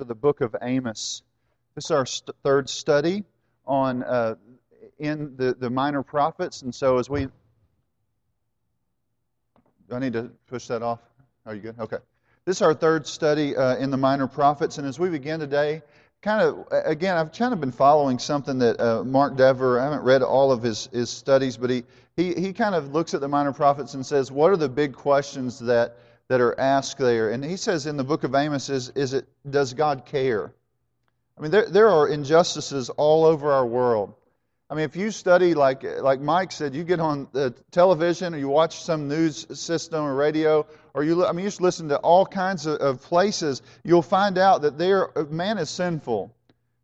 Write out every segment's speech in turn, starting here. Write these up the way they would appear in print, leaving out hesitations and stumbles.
chapter of the book of Amos. This is our third study on in the minor prophets, and so as we... Do I need to push that off? Are you good? Okay. This is our third study in the minor prophets, and as we begin today, kind of, again, I've kind of been following something that Mark Dever, I haven't read all of his studies, but he kind of looks at the minor prophets and says, what are the big questions that are asked there? And he says in the book of Amos, does God care? I mean, there are injustices all over our world. I mean, if you study, like Mike said, you get on the television or you watch some news system or radio, or you just listen to all kinds of places, you'll find out that man is sinful.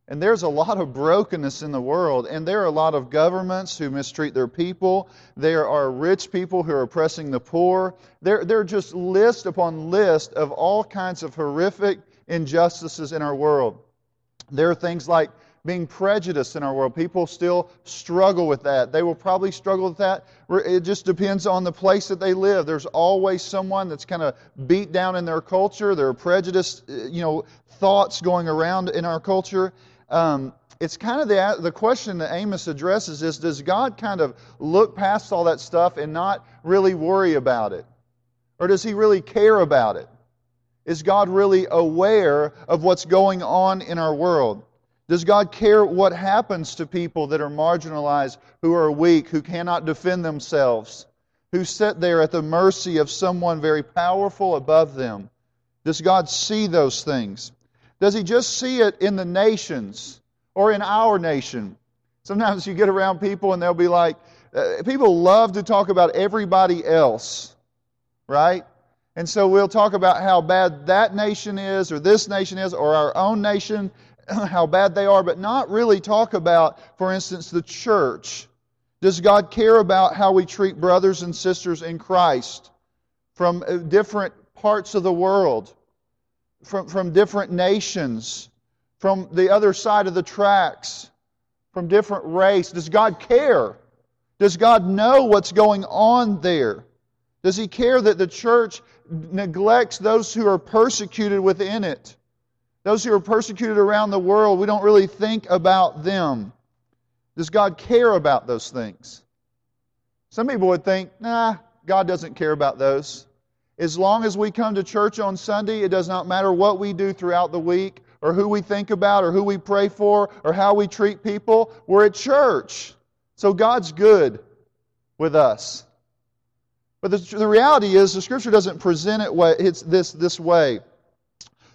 And there's a lot of brokenness in the world. And there are a lot of governments who mistreat their people. There are rich people who are oppressing the poor. There are just list upon list of all kinds of horrific injustices in our world. There are things like being prejudiced in our world. People still struggle with that. They will probably struggle with that. It just depends on the place that they live. There's always someone that's kind of beat down in their culture. There are prejudiced, thoughts going around in our culture. It's kind of the question that Amos addresses is, does God kind of look past all that stuff and not really worry about it? Or does He really care about it? Is God really aware of what's going on in our world? Does God care what happens to people that are marginalized, who are weak, who cannot defend themselves, who sit there at the mercy of someone very powerful above them? Does God see those things? Does He just see it in the nations or in our nation? Sometimes you get around people and they'll be like, people love to talk about everybody else, right? And so we'll talk about how bad that nation is or this nation is or our own nation, how bad they are, but not really talk about, for instance, the church. Does God care about how we treat brothers and sisters in Christ from different parts of the world, from different nations, from the other side of the tracks, from different race? Does God care? Does God know what's going on there? Does He care that the church neglects those who are persecuted within it? Those who are persecuted around the world, we don't really think about them. Does God care about those things? Some people would think, nah, God doesn't care about those. As long as we come to church on Sunday, it does not matter what we do throughout the week, or who we think about, or who we pray for, or how we treat people. We're at church. So God's good with us. But the reality is, the Scripture doesn't present it this way.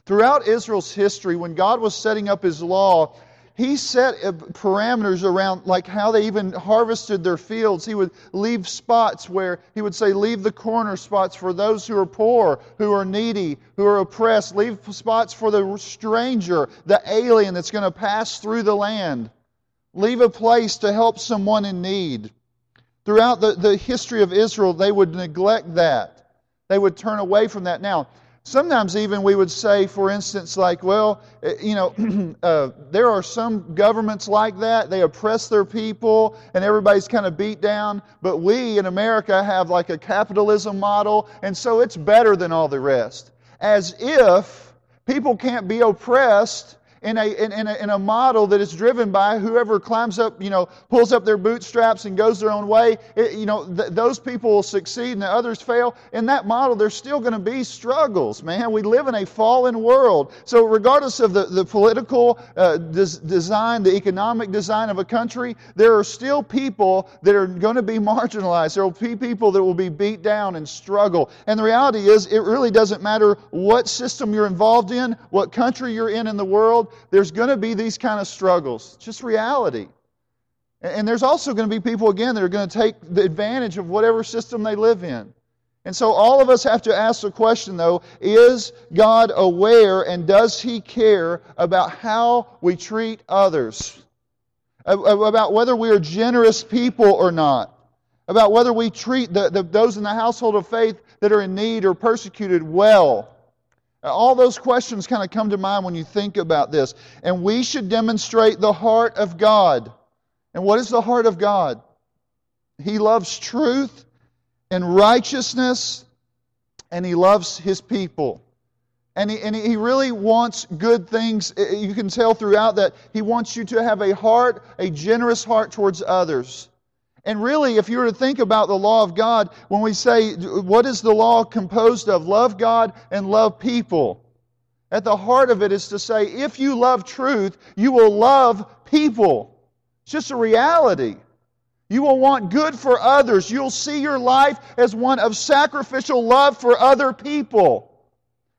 Throughout Israel's history, when God was setting up His law, He set parameters around like how they even harvested their fields. He would leave spots where He would say, leave the corner spots for those who are poor, who are needy, who are oppressed. Leave spots for the stranger, the alien that's going to pass through the land. Leave a place to help someone in need. Throughout the history of Israel, they would neglect that. They would turn away from that. Now, sometimes even we would say, for instance, like, well, there are some governments like that. They oppress their people and everybody's kind of beat down. But we in America have like a capitalism model, and so it's better than all the rest. As if people can't be oppressed in a model that is driven by whoever climbs up, pulls up their bootstraps and goes their own way. Those people will succeed and the others fail. In that model, there's still going to be struggles, man. We live in a fallen world. So regardless of the political design, the economic design of a country, there are still people that are going to be marginalized. There will be people that will be beat down and struggle. And the reality is, it really doesn't matter what system you're involved in, what country you're in the world, there's going to be these kind of struggles. It's just reality. And there's also going to be people, again, that are going to take the advantage of whatever system they live in. And so all of us have to ask the question, though, is God aware and does He care about how we treat others? About whether we are generous people or not? About whether we treat those in the household of faith that are in need or persecuted well? All those questions kind of come to mind when you think about this. And we should demonstrate the heart of God. And what is the heart of God? He loves truth and righteousness, and He loves His people. And he really wants good things. You can tell throughout that he wants you to have a heart, a generous heart towards others. And really, if you were to think about the law of God, when we say, what is the law composed of? Love God and love people. At the heart of it is to say, if you love truth, you will love people. It's just a reality. You will want good for others. You'll see your life as one of sacrificial love for other people.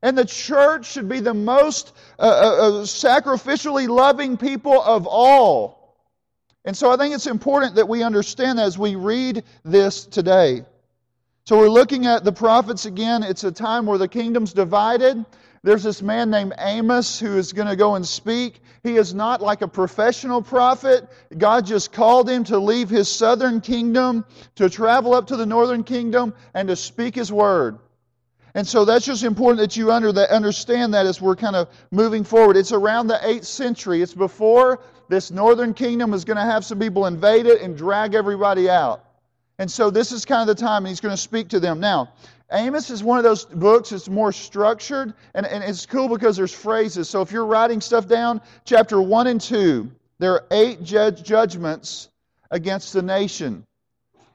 And the church should be the most sacrificially loving people of all. And so I think it's important that we understand that as we read this today. So we're looking at the prophets again. It's a time where the kingdom's divided. There's this man named Amos who is going to go and speak. He is not like a professional prophet. God just called him to leave his southern kingdom, to travel up to the northern kingdom, and to speak his word. And so that's just important that you understand that as we're kind of moving forward. It's around the 8th century. It's before this northern kingdom is going to have some people invade it and drag everybody out. And so this is kind of the time, and he's going to speak to them. Now, Amos is one of those books that's more structured, and it's cool because there's phrases. So if you're writing stuff down, chapter 1 and 2, there are 8 judgments against the nation,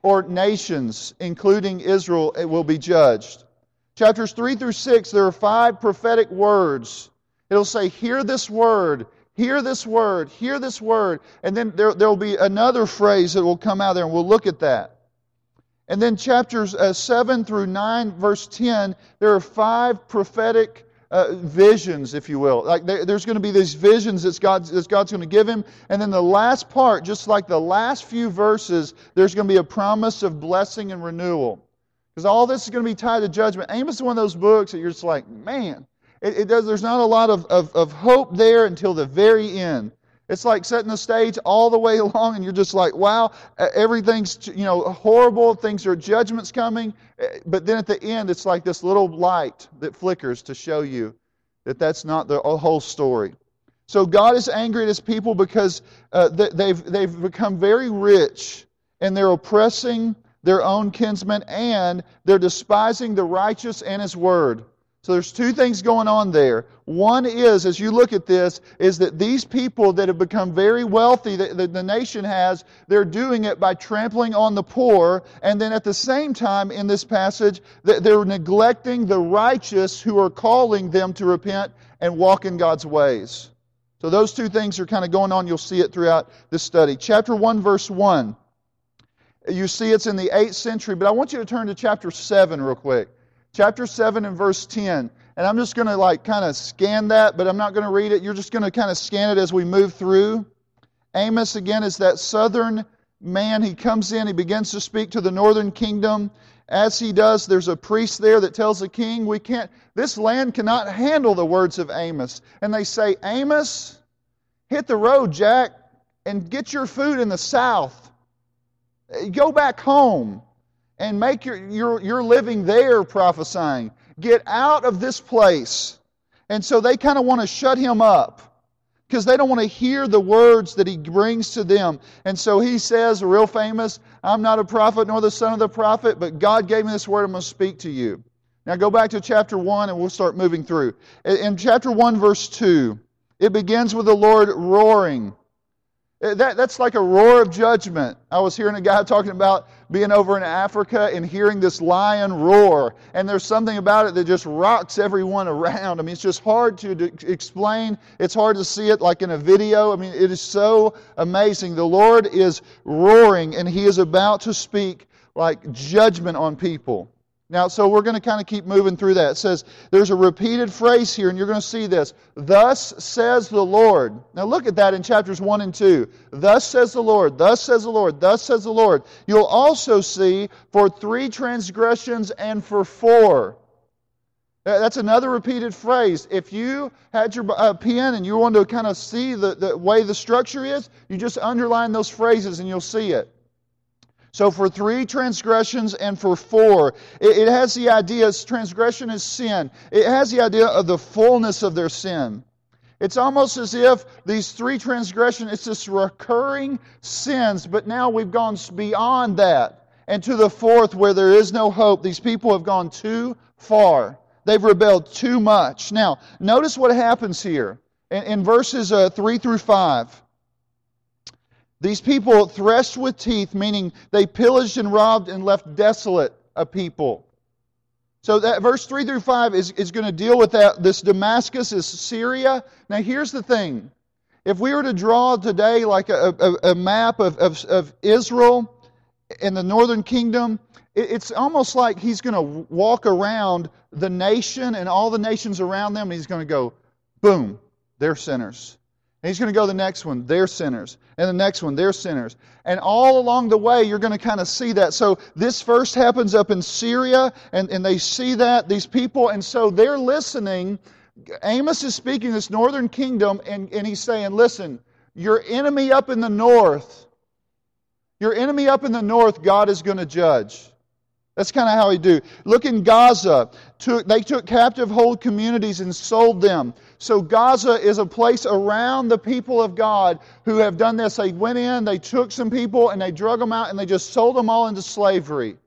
or nations, including Israel, it will be judged. Chapters 3 through 6, there are 5 prophetic words. It'll say, hear this word, hear this word, hear this word. And then there will be another phrase that will come out there, and we'll look at that. And then chapters 7 through 9, verse 10, there are 5 prophetic visions, if you will. Like there's going to be these visions that God's going to give him. And then the last part, just like the last few verses, there's going to be a promise of blessing and renewal. Because all this is going to be tied to judgment. Amos is one of those books that you're just like, man, there's not a lot of hope there until the very end. It's like setting the stage all the way along, and you're just like, wow, everything's horrible, judgment's coming. But then at the end, it's like this little light that flickers to show you that that's not the whole story. So God is angry at His people because they've become very rich, and they're oppressing their own kinsmen, and they're despising the righteous and His Word. So there's 2 things going on there. One is, as you look at this, is that these people that have become very wealthy, the nation has, they're doing it by trampling on the poor, and then at the same time in this passage, they're neglecting the righteous who are calling them to repent and walk in God's ways. So those 2 things are kind of going on. You'll see it throughout this study. Chapter 1, verse 1. You see it's in the 8th century, but I want you to turn to chapter 7 real quick. Chapter 7 and verse 10. And I'm just going to scan that, but I'm not going to read it. You're just going to kind of scan it as we move through. Amos, again, is that southern man. He comes in, he begins to speak to the northern kingdom. As he does, there's a priest there that tells the king, this land cannot handle the words of Amos. And they say, Amos, hit the road, Jack, and get your food in the south. Go back home and make your living there prophesying. Get out of this place. And so they kind of want to shut him up because they don't want to hear the words that he brings to them. And so he says, real famous, I'm not a prophet nor the son of the prophet, but God gave me this word, I'm going to speak to you. Now go back to chapter 1 and we'll start moving through. In chapter 1 verse 2, it begins with the Lord roaring. That's like a roar of judgment. I was hearing a guy talking about being over in Africa and hearing this lion roar. And there's something about it that just rocks everyone around. I mean, it's just hard to explain. It's hard to see it like in a video. I mean, it is so amazing. The Lord is roaring and He is about to speak like judgment on people. Now, so we're going to kind of keep moving through that. It says, there's a repeated phrase here, and you're going to see this. Thus says the Lord. Now look at that in chapters 1 and 2. Thus says the Lord, thus says the Lord, thus says the Lord. You'll also see, for 3 transgressions and for 4. That's another repeated phrase. If you had your pen and you wanted to kind of see the way the structure is, you just underline those phrases and you'll see it. So for 3 transgressions and for 4, it has the idea, transgression is sin. It has the idea of the fullness of their sin. It's almost as if these 3 transgressions, it's this recurring sins, but now we've gone beyond that. And to the 4th where there is no hope, these people have gone too far. They've rebelled too much. Now, notice what happens here in verses 3 through 5. These people threshed with teeth, meaning they pillaged and robbed and left desolate a people. So that verse 3 through 5 is going to deal with that. This Damascus is Syria. Now here's the thing. If we were to draw today like a map of Israel and the northern kingdom, it's almost like he's going to walk around the nation and all the nations around them, and he's going to go, boom, they're sinners. And he's going to go to the next one, they're sinners. And the next one, they're sinners. And all along the way, you're going to kind of see that. So this first happens up in Syria, and they see that, these people, and so they're listening. Amos is speaking this northern kingdom, and he's saying, listen, your enemy up in the north, God is going to judge. That's kind of how he do. Look in Gaza. They took captive whole communities and sold them. So Gaza is a place around the people of God who have done this. They went in, they took some people, and they drug them out, and they just sold them all into slavery.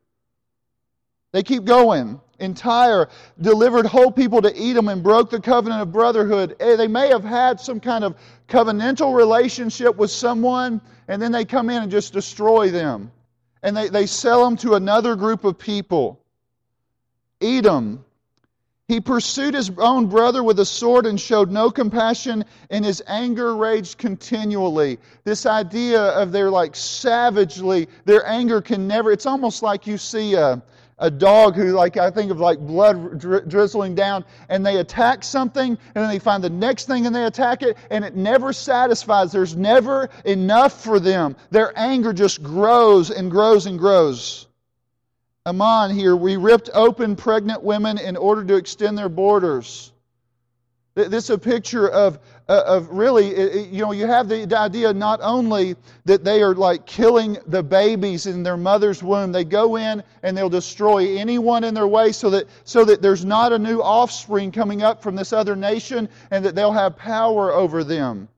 They keep going. In Tyre, delivered whole people to Edom and broke the covenant of brotherhood. They may have had some kind of covenantal relationship with someone, and then they come in and just destroy them. And they sell them to another group of people. Edom, he pursued his own brother with a sword and showed no compassion, and his anger raged continually. This idea of they're like savagely, their anger can never, it's almost like you see a dog who, like, I think of like blood drizzling down, and they attack something, and then they find the next thing and they attack it, and it never satisfies. There's never enough for them. Their anger just grows and grows and grows. Ammon here, we ripped open pregnant women in order to extend their borders. This is a picture of really, you know, you have the idea not only that they are like killing the babies in their mother's womb. They go in and they'll destroy anyone in their way so that there's not a new offspring coming up from this other nation and that they'll have power over them.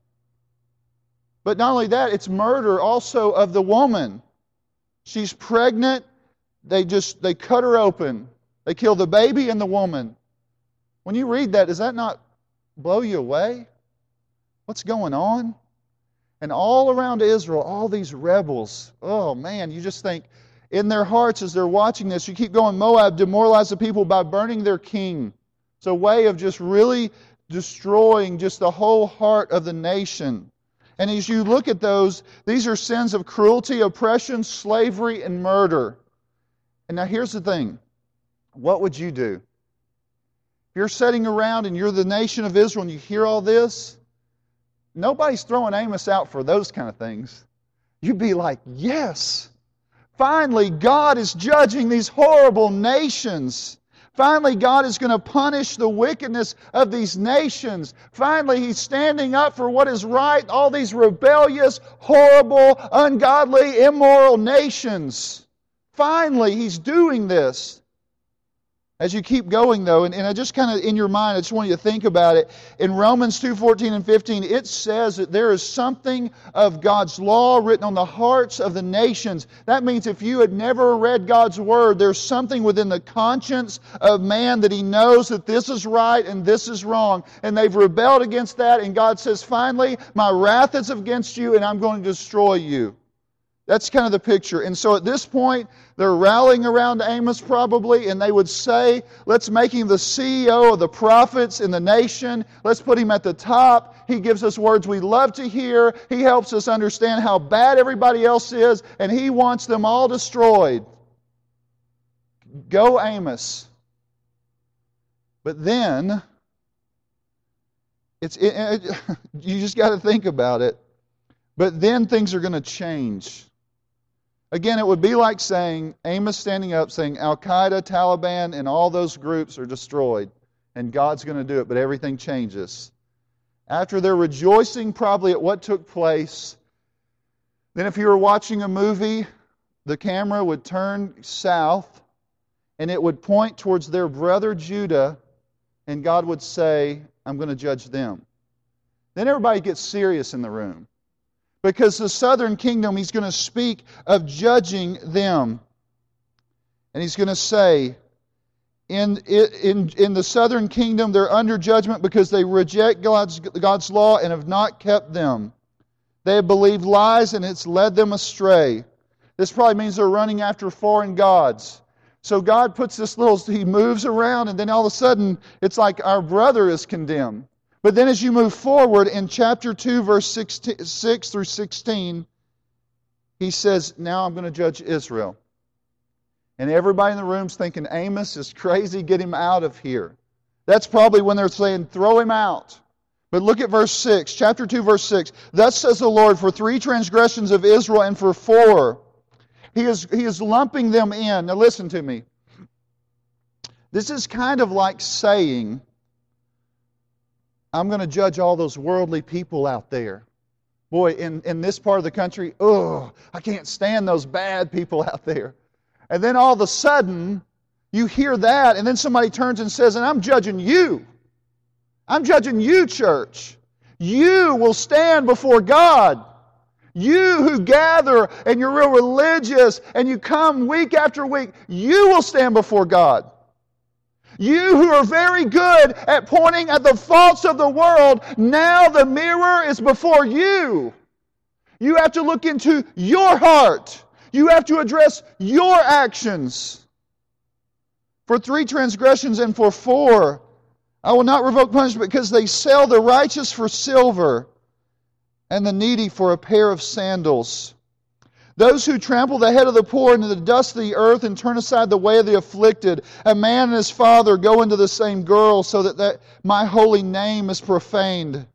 But not only that, it's murder also of the woman. She's pregnant. They cut her open. They kill the baby and the woman. When you read that, does that not blow you away? What's going on? And all around Israel, all these rebels. Oh man, you just think in their hearts as they're watching this, you keep going, Moab demoralized the people by burning their king. It's a way of just really destroying just the whole heart of the nation. And as you look at those, these are sins of cruelty, oppression, slavery, and murder. And now here's the thing. What would you do? If you're sitting around and you're the nation of Israel and you hear all this, nobody's throwing Amos out for those kind of things. You'd be like, yes, finally God is judging these horrible nations. Finally God is going to punish the wickedness of these nations. Finally He's standing up for what is right, all these rebellious, horrible, ungodly, immoral nations. Finally He's doing this. As you keep going, though, and I just kind of, in your mind, I just want you to think about it. In Romans 2:14 and 15, it says that there is something of God's law written on the hearts of the nations. That means if you had never read God's Word, there's something within the conscience of man that he knows that this is right and this is wrong. And they've rebelled against that, and God says, finally, my wrath is against you, and I'm going to destroy you. That's kind of the picture. And so at this point, they're rallying around Amos probably, and they would say, let's make him the CEO of the prophets in the nation. Let's put him at the top. He gives us words we love to hear. He helps us understand how bad everybody else is, and he wants them all destroyed. Go Amos. But then, you just got to think about it. But then things are going to change. Again, it would be like saying, Amos standing up saying, Al-Qaeda, Taliban, and all those groups are destroyed. And God's going to do it, but everything changes. After they're rejoicing probably at what took place, then if you were watching a movie, the camera would turn south, and it would point towards their brother Judah, and God would say, I'm going to judge them. Then everybody gets serious in the room. Because the southern kingdom, he's going to speak of judging them. And he's going to say, In the southern kingdom, they're under judgment because they reject God's law and have not kept them. They have believed lies and it's led them astray. This probably means they're running after foreign gods. So God puts this little, He moves around, and then all of a sudden it's like our brother is condemned. But then as you move forward in chapter 2, verse 6 through 16, He says, now I'm going to judge Israel. And everybody in the room's thinking, Amos is crazy, get him out of here. That's probably when they're saying, throw him out. But look at verse 6, chapter 2, verse 6. Thus says the Lord, for 3 transgressions of Israel and for 4. He is lumping them in. Now listen to me. This is kind of like saying, I'm going to judge all those worldly people out there. Boy, in this part of the country, I can't stand those bad people out there. And then all of a sudden, you hear that, and then somebody turns and says, and I'm judging you. I'm judging you, church. You will stand before God. You who gather, and you're real religious, and you come week after week, you will stand before God. You who are very good at pointing at the faults of the world, now the mirror is before you. You have to look into your heart. You have to address your actions. For 3 transgressions and for 4, I will not revoke punishment, because they sell the righteous for silver and the needy for a pair of sandals. Those who trample the head of the poor into the dust of the earth and turn aside the way of the afflicted. A man and his father go into the same girl, so that my holy name is profaned.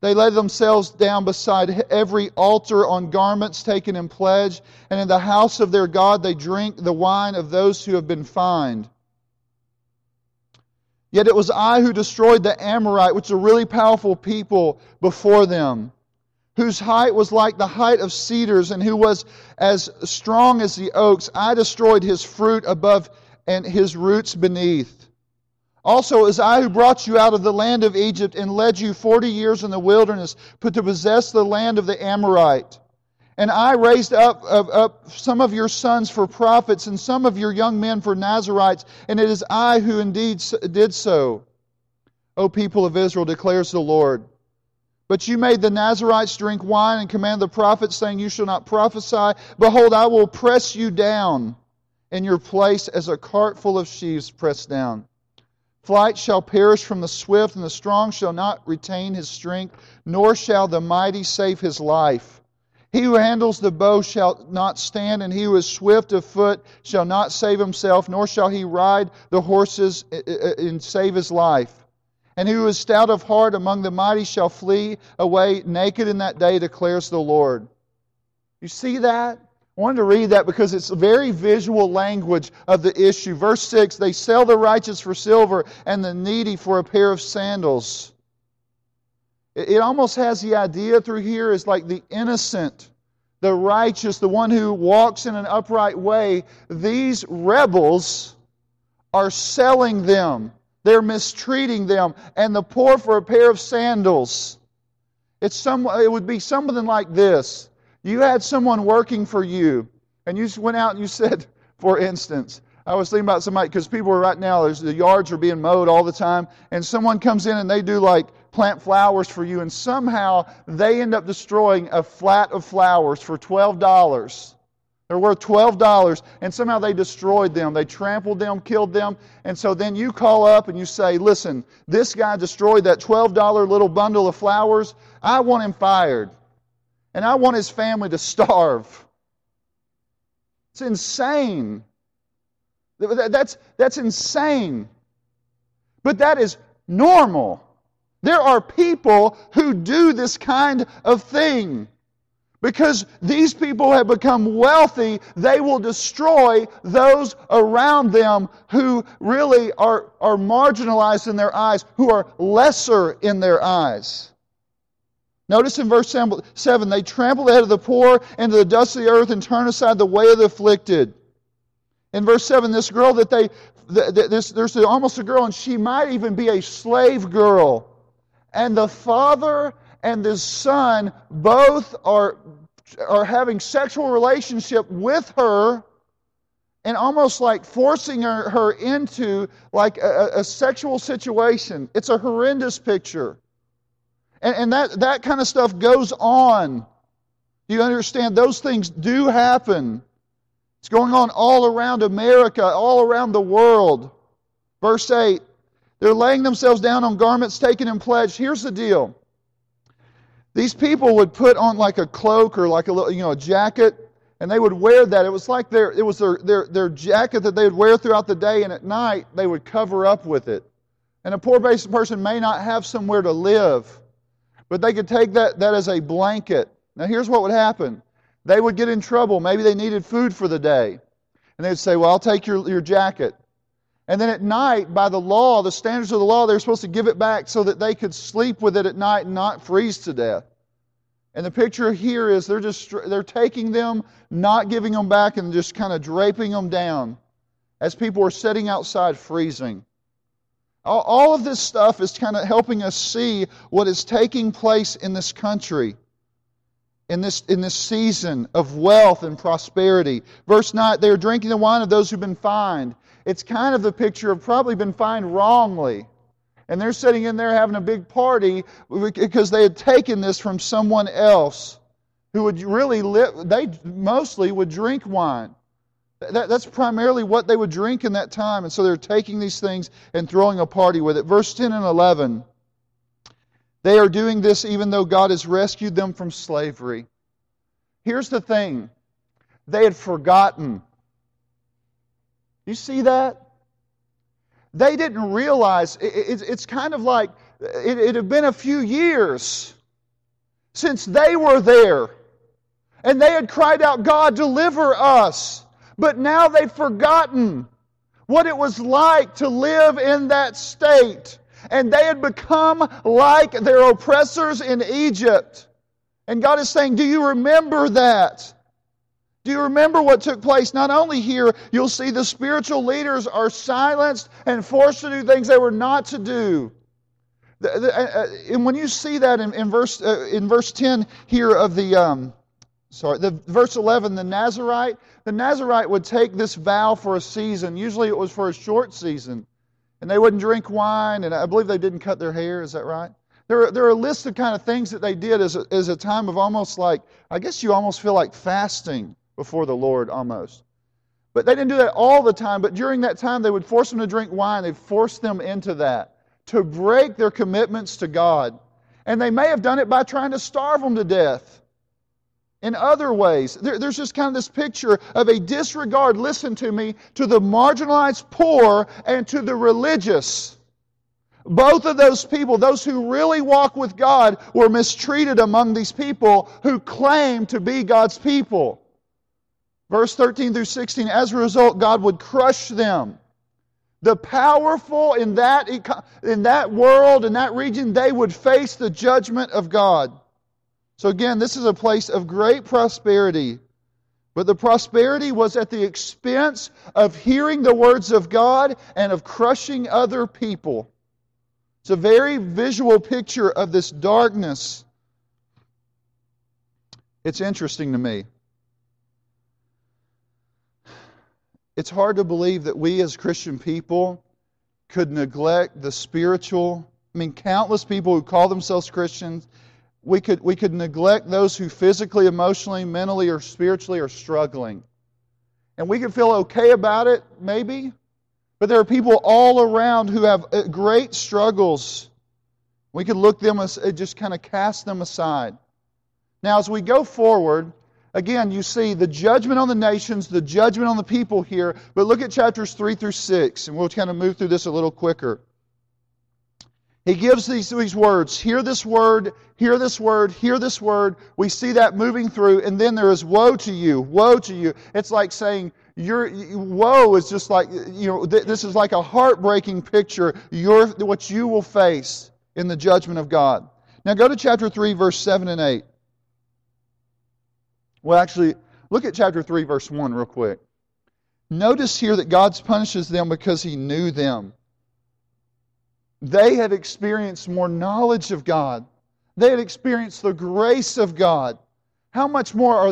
They lay themselves down beside every altar on garments taken in pledge, and in the house of their God they drink the wine of those who have been fined. Yet it was I who destroyed the Amorite, which is a really powerful people, before them, whose height was like the height of cedars, and who was as strong as the oaks. I destroyed his fruit above and his roots beneath. Also, it was I who brought you out of the land of Egypt and led you 40 years in the wilderness, but to possess the land of the Amorite. And I raised up some of your sons for prophets and some of your young men for Nazarites, and it is I who indeed did so. O people of Israel, declares the Lord. But you made the Nazarites drink wine and commanded the prophets, saying, you shall not prophesy. Behold, I will press you down in your place as a cart full of sheaves pressed down. Flight shall perish from the swift, and the strong shall not retain his strength, nor shall the mighty save his life. He who handles the bow shall not stand, and he who is swift of foot shall not save himself, nor shall he ride the horses and save his life. And he who is stout of heart among the mighty shall flee away naked in that day, declares the Lord. You see that? I wanted to read that because it's very visual language of the issue. Verse 6, they sell the righteous for silver and the needy for a pair of sandals. It almost has the idea through here is like the innocent, the righteous, the one who walks in an upright way. These rebels are selling them. They're mistreating them, and the poor for a pair of sandals. It would be something like this. You had someone working for you, and you went out and you said, for instance, I was thinking about somebody, because people are right now, the yards are being mowed all the time, and someone comes in and they do like plant flowers for you, and somehow they end up destroying a flat of flowers for $12. They're worth $12, and somehow they destroyed them. They trampled them, killed them, and so then you call up and you say, listen, this guy destroyed that $12 little bundle of flowers. I want him fired. And I want his family to starve. It's insane. That's insane. But that is normal. There are people who do this kind of thing. Because these people have become wealthy, they will destroy those around them who really are marginalized in their eyes, who are lesser in their eyes. Notice in verse 7, they trample the head of the poor into the dust of the earth and turn aside the way of the afflicted. In verse 7, this girl that there's almost a girl, and she might even be a slave girl. And the father and the son both are having sexual relationship with her, and almost like forcing her into like a sexual situation. It's a horrendous picture. And that kind of stuff goes on. You understand? Those things do happen. It's going on all around America, all around the world. Verse 8, they're laying themselves down on garments taken in pledge. Here's the deal. These people would put on like a cloak or like a little, a jacket, and they would wear that. It was like their jacket that they would wear throughout the day, and at night they would cover up with it. And a poor basic person may not have somewhere to live, but they could take that as a blanket. Now here's what would happen. They would get in trouble. Maybe they needed food for the day. And they would say, well, I'll take your jacket. And then at night, by the law, the standards of the law, they're supposed to give it back so that they could sleep with it at night and not freeze to death. And the picture here is they're taking them, not giving them back, and just kind of draping them down as people are sitting outside freezing. All of this stuff is kind of helping us see what is taking place in this country, in this season of wealth and prosperity. Verse 9, they're drinking the wine of those who've been fined. It's kind of the picture of probably been fined wrongly. And they're sitting in there having a big party because they had taken this from someone else who would really live. They mostly would drink wine. That's primarily what they would drink in that time. And so they're taking these things and throwing a party with it. Verse 10 and 11. They are doing this even though God has rescued them from slavery. Here's the thing. They had forgotten. You see that? They didn't realize. It's kind of like it had been a few years since they were there. And they had cried out, God, deliver us. But now they've forgotten what it was like to live in that state. And they had become like their oppressors in Egypt. And God is saying, do you remember that? Do you remember what took place? Not only here, you'll see the spiritual leaders are silenced and forced to do things they were not to do. And when you see that in verse 10 here of verse 11, the Nazarite would take this vow for a season. Usually it was for a short season. And they wouldn't drink wine, and I believe they didn't cut their hair. Is that right? There are a list of kind of things that they did as a time of almost like, I guess you almost feel like fasting before the Lord almost. But they didn't do that all the time. But during that time, they would force them to drink wine. They forced them into that to break their commitments to God. And they may have done it by trying to starve them to death in other ways. There's just kind of this picture of a disregard, listen to me, to the marginalized poor and to the religious. Both of those people, those who really walk with God, were mistreated among these people who claim to be God's people. Verse 13 through 16, as a result, God would crush them. The powerful in that world, in that region, they would face the judgment of God. So again, this is a place of great prosperity. But the prosperity was at the expense of hearing the words of God and of crushing other people. It's a very visual picture of this darkness. It's interesting to me. It's hard to believe that we as Christian people could neglect the spiritual. I mean, countless people who call themselves Christians, we could neglect those who physically, emotionally, mentally, or spiritually are struggling. And we could feel okay about it, maybe. But there are people all around who have great struggles. We could look them, just kind of cast them aside. Now, as we go forward, again, you see the judgment on the nations, the judgment on the people here. But look at chapters 3 through 6, and we'll kind of move through this a little quicker. He gives these words, hear this word, hear this word, hear this word. We see that moving through, and then there is woe to you, woe to you. It's like saying, woe is just like, this is like a heartbreaking picture, what you will face in the judgment of God. Now go to chapter 3, verse 7 and 8. Well, actually, look at chapter 3, verse 1 real quick. Notice here that God punishes them because He knew them. They had experienced more knowledge of God. They had experienced the grace of God. How much more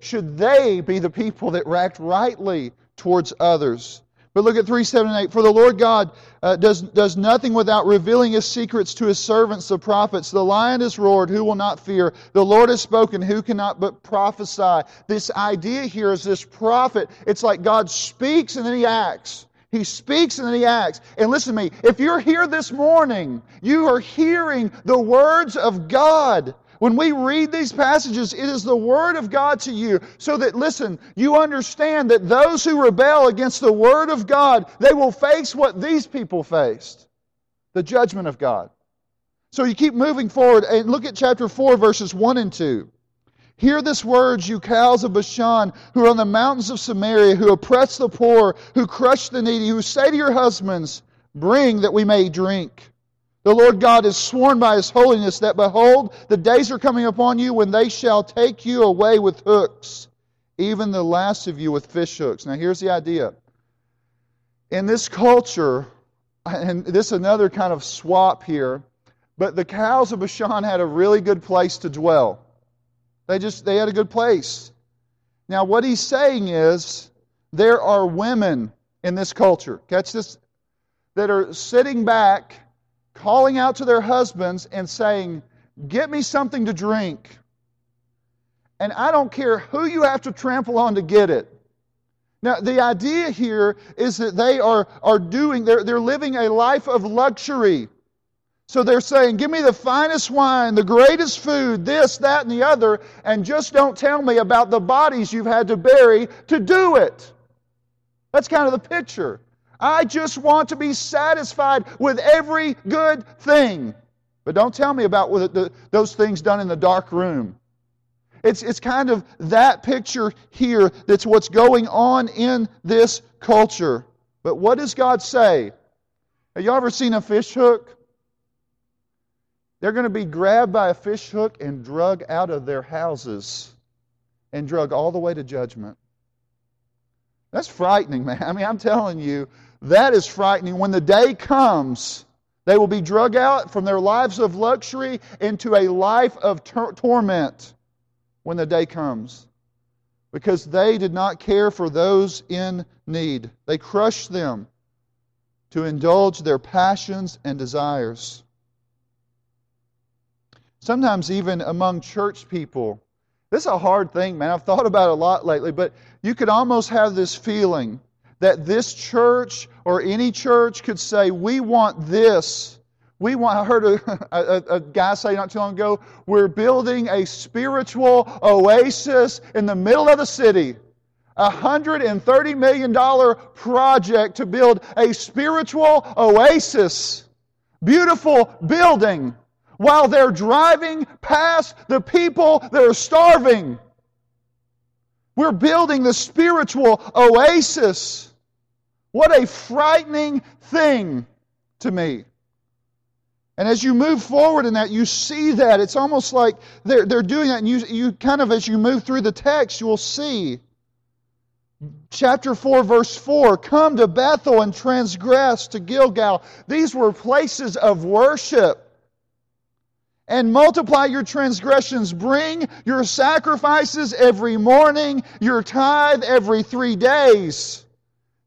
should they be the people that act rightly towards others. But look at 3, 7, and 8. For the Lord God does nothing without revealing His secrets to His servants, the prophets. The lion has roared, who will not fear? The Lord has spoken, who cannot but prophesy? This idea here is this prophet. It's like God speaks and then He acts. He speaks and then He acts. And listen to me, if you're here this morning, you are hearing the words of God. When we read these passages, it is the Word of God to you. So that, listen, you understand that those who rebel against the Word of God, they will face what these people faced. The judgment of God. So you keep moving forward and look at chapter 4, verses 1 and 2. Hear this word, you cows of Bashan, who are on the mountains of Samaria, who oppress the poor, who crush the needy, who say to your husbands, bring that we may drink. The Lord God has sworn by His holiness that, behold, the days are coming upon you when they shall take you away with hooks, even the last of you with fish hooks. Now here's the idea. In this culture, and this is another kind of swap here, but the cows of Bashan had a really good place to dwell. They had a good place. Now what he's saying is, there are women in this culture, catch this, that are sitting back calling out to their husbands and saying, get me something to drink. And I don't care who you have to trample on to get it. Now, the idea here is that they are living a life of luxury. So they're saying, give me the finest wine, the greatest food, this, that, and the other, and just don't tell me about the bodies you've had to bury to do it. That's kind of the picture. I just want to be satisfied with every good thing. But don't tell me about those things done in the dark room. It's kind of that picture here that's what's going on in this culture. But what does God say? Have you ever seen a fish hook? They're going to be grabbed by a fish hook and drug out of their houses and drug all the way to judgment. That's frightening, man. I mean, I'm telling you, that is frightening. When the day comes, they will be drug out from their lives of luxury into a life of torment when the day comes. Because they did not care for those in need. They crushed them to indulge their passions and desires. Sometimes even among church people, this is a hard thing, man. I've thought about it a lot lately, but you could almost have this feeling that this church or any church could say, we want this. I heard a guy say not too long ago, we're building a spiritual oasis in the middle of the city. $130 million project to build a spiritual oasis. Beautiful building. While they're driving past the people that are starving. We're building the spiritual oasis. What a frightening thing to me. And as you move forward in that, you see that. It's almost like they're doing that. And you kind of, as you move through the text, you'll see. Chapter 4, verse 4, come to Bethel and transgress to Gilgal. These were places of worship. And multiply your transgressions. Bring your sacrifices every morning, your tithe every 3 days.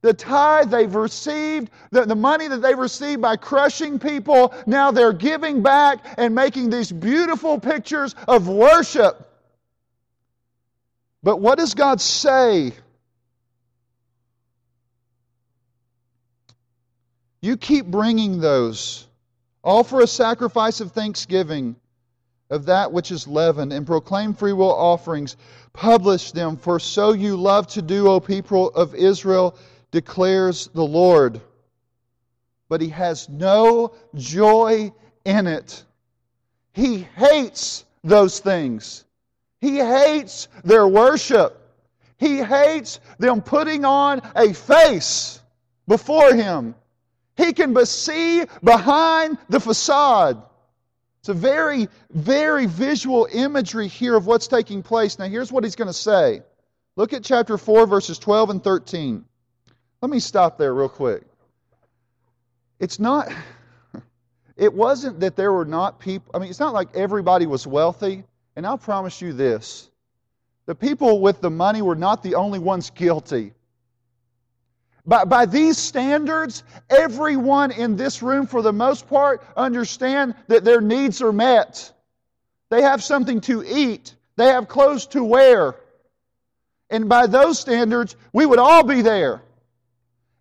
The tithe they've received, the money that they received by crushing people, now they're giving back and making these beautiful pictures of worship. But what does God say? You keep bringing those. Offer a sacrifice of thanksgiving of that which is leavened, and proclaim free will offerings. Publish them, for so you love to do, O people of Israel, declares the Lord. But He has no joy in it. He hates those things. He hates their worship. He hates them putting on a face before Him. He can see behind the facade. It's a very, very visual imagery here of what's taking place. Now here's what He's going to say. Look at chapter 4, verses 12 and 13. Let me stop there real quick. It wasn't that there were not people. I mean, it's not like everybody was wealthy. And I'll promise you this. The people with the money were not the only ones guilty. By these standards, everyone in this room, for the most part, understand that their needs are met. They have something to eat. They have clothes to wear. And by those standards, we would all be there.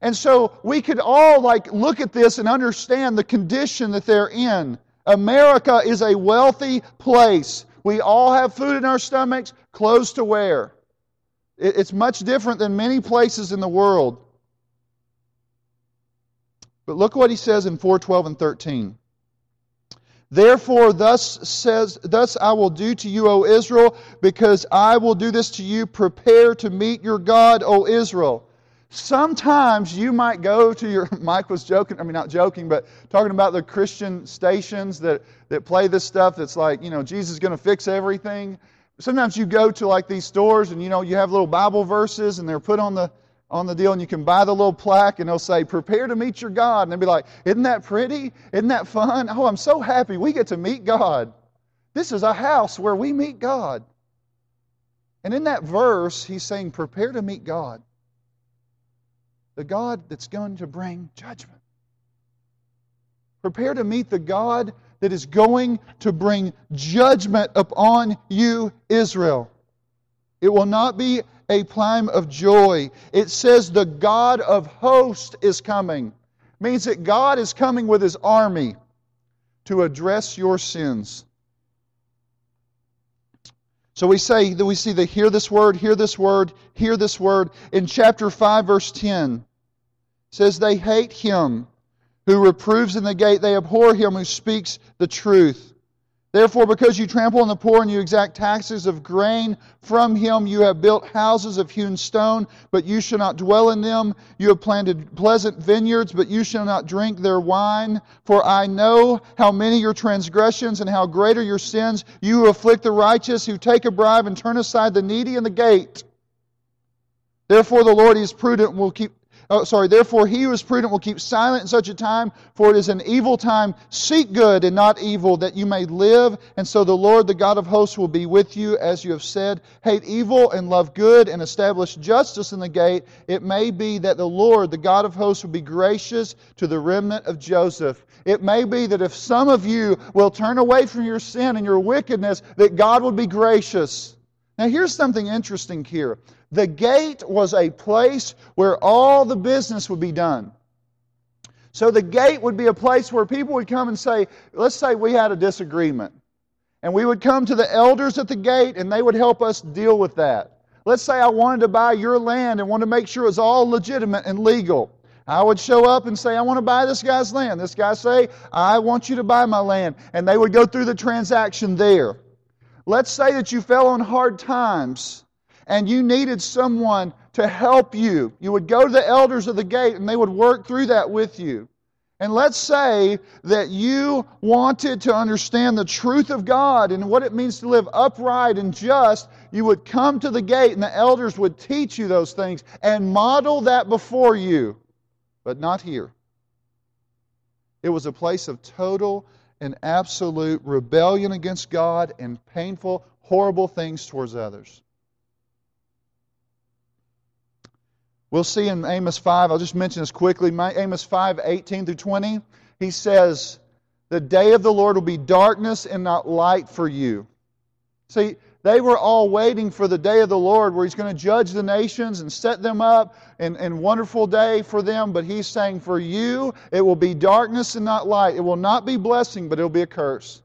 And so we could all look at this and understand the condition that they're in. America is a wealthy place. We all have food in our stomachs, clothes to wear. It's much different than many places in the world. But look what he says in 4:12 and 13. Therefore, thus I will do to you, O Israel, because I will do this to you. Prepare to meet your God, O Israel. Sometimes you might go to your... Mike was joking, not joking, but talking about the Christian stations that play this stuff that's Jesus is going to fix everything. Sometimes you go to these stores and you have little Bible verses and they're put on the deal and you can buy the little plaque and they'll say, prepare to meet your God. And they'll be like, isn't that pretty? Isn't that fun? Oh, I'm so happy we get to meet God. This is a house where we meet God. And in that verse, he's saying, prepare to meet God. The God that's going to bring judgment. Prepare to meet the God that is going to bring judgment upon you, Israel. It will not be a time of joy. It says the God of hosts is coming. It means that God is coming with His army to address your sins. So we see the hear this word, hear this word, hear this word. In chapter 5, verse 10, says, they hate him who reproves in the gate. They abhor him who speaks the truth. Therefore, because you trample on the poor and you exact taxes of grain from him, you have built houses of hewn stone, but you shall not dwell in them. You have planted pleasant vineyards, but you shall not drink their wine. For I know how many your transgressions and how great are your sins. You who afflict the righteous, who take a bribe and turn aside the needy in the gate. Therefore, the Lord is prudent will keep. Therefore, he who is prudent will keep silent in such a time, for it is an evil time. Seek good and not evil, that you may live. And so the Lord, the God of hosts, will be with you, as you have said. Hate evil and love good, and establish justice in the gate. It may be that the Lord, the God of hosts, will be gracious to the remnant of Joseph. It may be that if some of you will turn away from your sin and your wickedness, that God will be gracious. Now, here's something interesting here. The gate was a place where all the business would be done. So the gate would be a place where people would come and say, let's say we had a disagreement. And we would come to the elders at the gate and they would help us deal with that. Let's say I wanted to buy your land and wanted to make sure it was all legitimate and legal. I would show up and say, I want to buy this guy's land. This guy say, I want you to buy my land. And they would go through the transaction there. Let's say that you fell on hard times and you needed someone to help you. You would go to the elders of the gate and they would work through that with you. And let's say that you wanted to understand the truth of God and what it means to live upright and just. You would come to the gate and the elders would teach you those things and model that before you. But not here. It was a place of total an absolute rebellion against God and painful, horrible things towards others. We'll see in Amos 5, I'll just mention this quickly, Amos 5, 18 through 20, he says, the day of the Lord will be darkness and not light for you. See, they were all waiting for the day of the Lord where He's going to judge the nations and set them up and wonderful day for them. But He's saying, for you, it will be darkness and not light. It will not be blessing, but it will be a curse.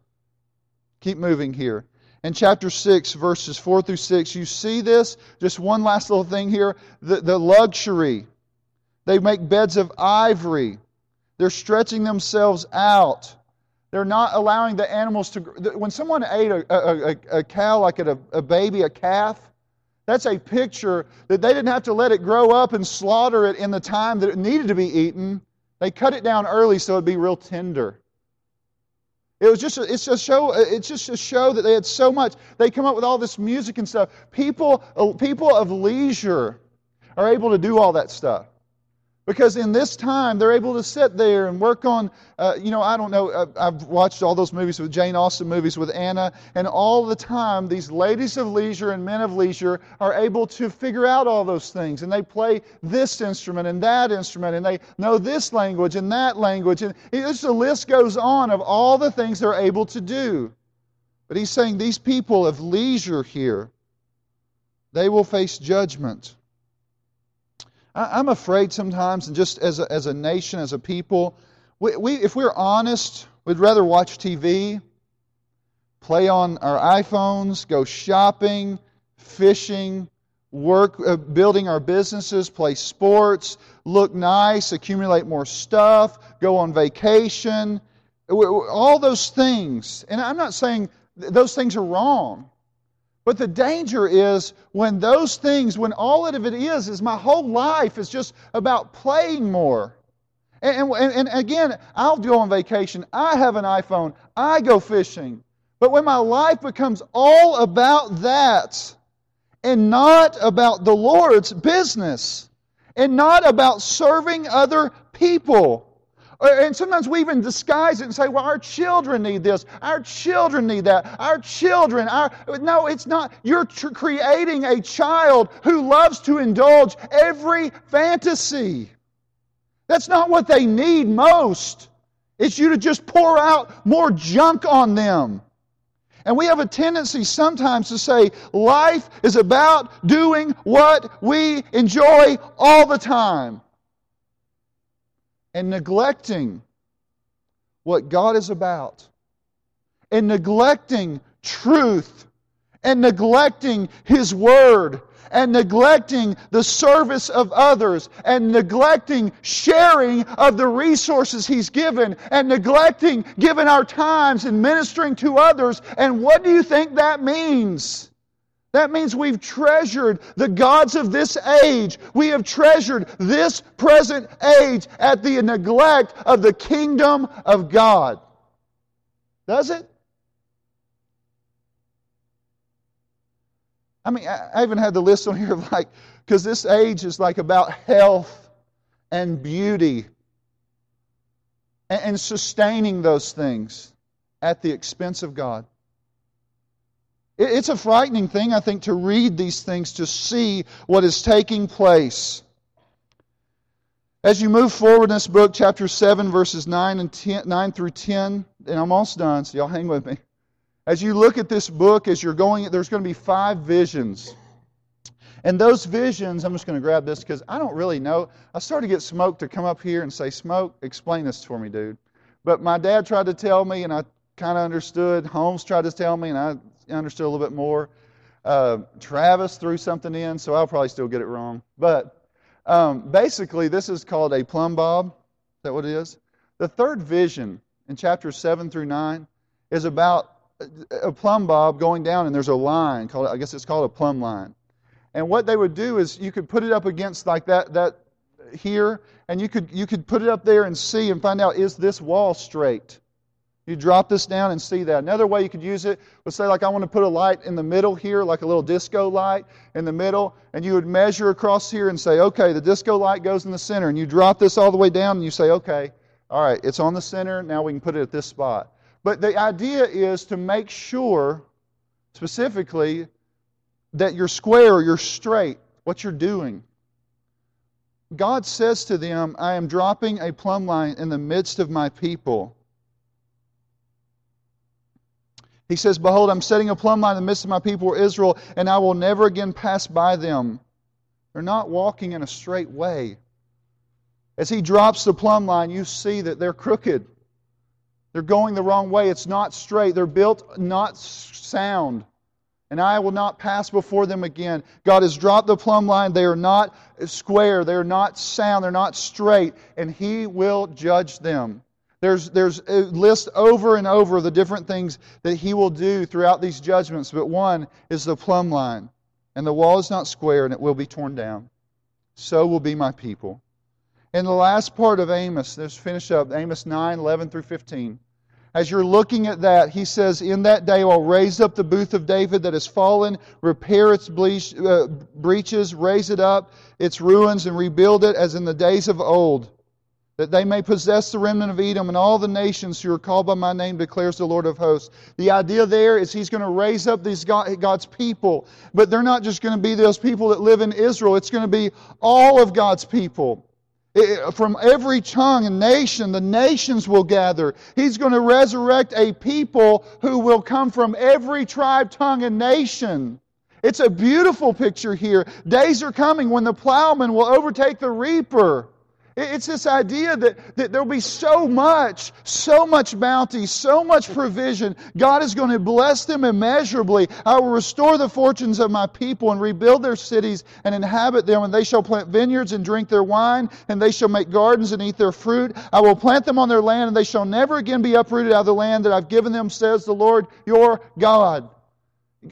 Keep moving here. In chapter 6, verses 4 through 6, you see this. Just one last little thing here. The luxury. They make beds of ivory. They're stretching themselves out. They're not allowing the animals to... When someone ate a cow, a calf, that's a picture that they didn't have to let it grow up and slaughter it in the time that it needed to be eaten. They cut it down early so it'd be real tender. It's just a show that they had so much. They come up with all this music and stuff. People of leisure are able to do all that stuff. Because in this time, they're able to sit there and work on, I've watched all those movies with Jane Austen, movies with Anna, and all the time, these ladies of leisure and men of leisure are able to figure out all those things. And they play this instrument and that instrument, and they know this language and that language. And the list goes on of all the things they're able to do. But he's saying these people of leisure here, they will face judgment. I'm afraid sometimes, and just as a nation, as a people, we if we're honest, we'd rather watch TV, play on our iPhones, go shopping, fishing, work, building our businesses, play sports, look nice, accumulate more stuff, go on vacation, all those things. And I'm not saying those things are wrong. But the danger is when those things, when all of it is my whole life is just about playing more. And again, I'll go on vacation. I have an iPhone. I go fishing. But when my life becomes all about that and not about the Lord's business and not about serving other people. And sometimes we even disguise it and say, well, our children need this. Our children need that. No, it's not. You're creating a child who loves to indulge every fantasy. That's not what they need most. It's you to just pour out more junk on them. And we have a tendency sometimes to say, life is about doing what we enjoy all the time. And neglecting what God is about. And neglecting truth. And neglecting His Word. And neglecting the service of others. And neglecting sharing of the resources He's given. And neglecting giving our times and ministering to others. And what do you think that means? That means we've treasured the gods of this age. We have treasured this present age at the neglect of the kingdom of God. Does it? I mean, I even had the list on here of because this age is about health and beauty and sustaining those things at the expense of God. It's a frightening thing, I think, to read these things, to see what is taking place. As you move forward in this book, chapter 7, verses 9 through 10, and I'm almost done, so y'all hang with me. As you look at this book, as you're going, there's going to be 5 visions. And those visions, I'm just going to grab this because I don't really know. I started to get Smoke to come up here and say, Smoke, explain this for me, dude. But my dad tried to tell me, and I kind of understood. Holmes tried to tell me, and I understood a little bit more. Travis threw something in, so I'll probably still get it wrong. But basically, this is called a plumb bob. Is that what it is? The third vision in chapters 7 through 9 is about a plumb bob going down, and there's a line called, I guess it's called a plumb line. And what they would do is you could put it up against like that here, and you could put it up there and see and find out, is this wall straight? You drop this down and see that. Another way you could use it was say, I want to put a light in the middle here, like a little disco light in the middle, and you would measure across here and say, okay, the disco light goes in the center, and you drop this all the way down, and you say, okay, all right, it's on the center, now we can put it at this spot. But the idea is to make sure, specifically, that you're square, you're straight, what you're doing. God says to them, I am dropping a plumb line in the midst of my people. He says, behold, I'm setting a plumb line in the midst of my people Israel, and I will never again pass by them. They're not walking in a straight way. As He drops the plumb line, you see that they're crooked. They're going the wrong way. It's not straight. They're built not sound. And I will not pass before them again. God has dropped the plumb line. They are not square. They are not sound. They're not straight. And He will judge them. There's a list over and over of the different things that He will do throughout these judgments, but one is the plumb line, and the wall is not square, and it will be torn down. So will be my people. In the last part of Amos, let's finish up, Amos 9:11 through 15. As you're looking at that, he says, "In that day I'll raise up the booth of David that has fallen, repair its breaches, raise it up, its ruins, and rebuild it as in the days of old, that they may possess the remnant of Edom and all the nations who are called by my name, declares the Lord of hosts." The idea there is he's going to raise up these God's people. But they're not just going to be those people that live in Israel. It's going to be all of God's people. From every tongue and nation, the nations will gather. He's going to resurrect a people who will come from every tribe, tongue, and nation. It's a beautiful picture here. Days are coming when the plowman will overtake the reaper. It's this idea that there'll be so much bounty, so much provision. God is going to bless them immeasurably. I will restore the fortunes of my people and rebuild their cities and inhabit them. And they shall plant vineyards and drink their wine. And they shall make gardens and eat their fruit. I will plant them on their land, and they shall never again be uprooted out of the land that I've given them, says the Lord your God.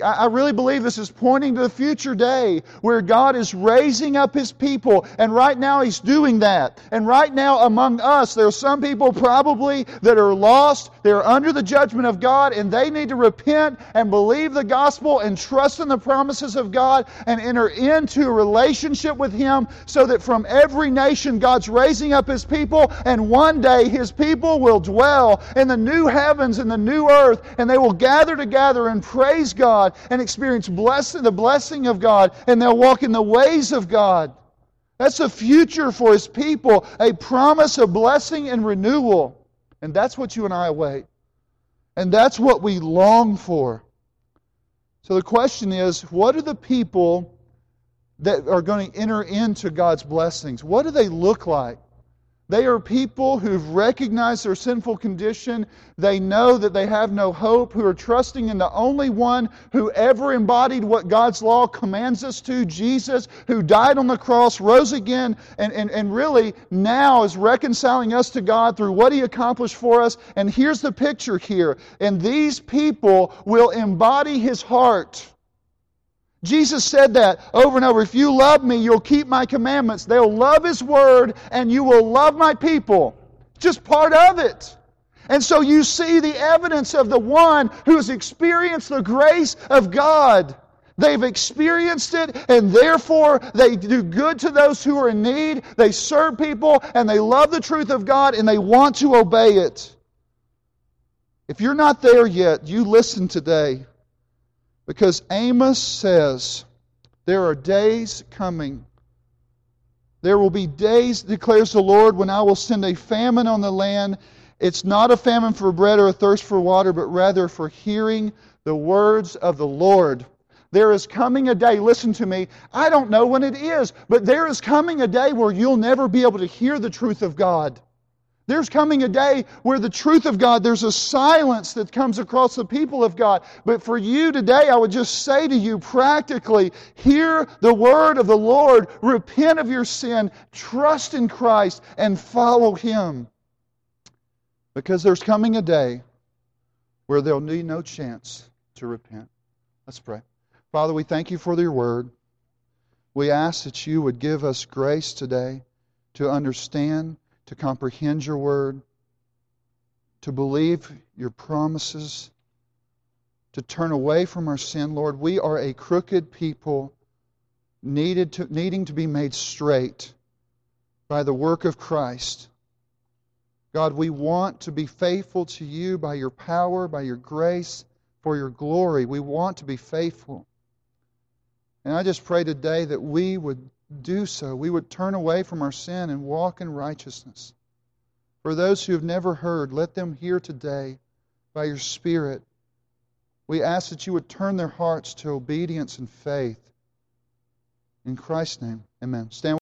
I really believe this is pointing to the future day where God is raising up His people. And right now He's doing that. And right now among us, there are some people probably that are lost. They're under the judgment of God, and they need to repent and believe the gospel and trust in the promises of God and enter into a relationship with Him, so that from every nation God's raising up His people, and one day His people will dwell in the new heavens and the new earth, and they will gather together and praise God and experience the blessing of God, and they'll walk in the ways of God. That's the future for His people, a promise of blessing and renewal. And that's what you and I await. And that's what we long for. So the question is, what are the people that are going to enter into God's blessings? What do they look like? They are people who've recognized their sinful condition. They know that they have no hope, who are trusting in the only one who ever embodied what God's law commands us to, Jesus, who died on the cross, rose again, and really now is reconciling us to God through what He accomplished for us. And here's the picture here. And these people will embody His heart. Jesus said that over and over. If you love me, you'll keep my commandments. They'll love His word, and you will love my people. Just part of it. And so you see the evidence of the one who has experienced the grace of God. They've experienced it, and therefore they do good to those who are in need. They serve people, and they love the truth of God, and they want to obey it. If you're not there yet, you listen today. Because Amos says, there are days coming. There will be days, declares the Lord, when I will send a famine on the land. It's not a famine for bread or a thirst for water, but rather for hearing the words of the Lord. There is coming a day, listen to me, I don't know when it is, but there is coming a day where you'll never be able to hear the truth of God. There's coming a day where the truth of God, there's a silence that comes across the people of God. But for you today, I would just say to you practically, hear the word of the Lord, repent of your sin, trust in Christ, and follow Him. Because there's coming a day where there'll be no chance to repent. Let's pray. Father, we thank You for Your word. We ask that You would give us grace today to understand, to comprehend Your word, to believe Your promises, to turn away from our sin. Lord, we are a crooked people needing to be made straight by the work of Christ. God, we want to be faithful to You by Your power, by Your grace, for Your glory. We want to be faithful. And I just pray today that we would do so. We would turn away from our sin and walk in righteousness. For those who have never heard, let them hear today by Your Spirit. We ask that You would turn their hearts to obedience and faith. In Christ's name, amen. Stand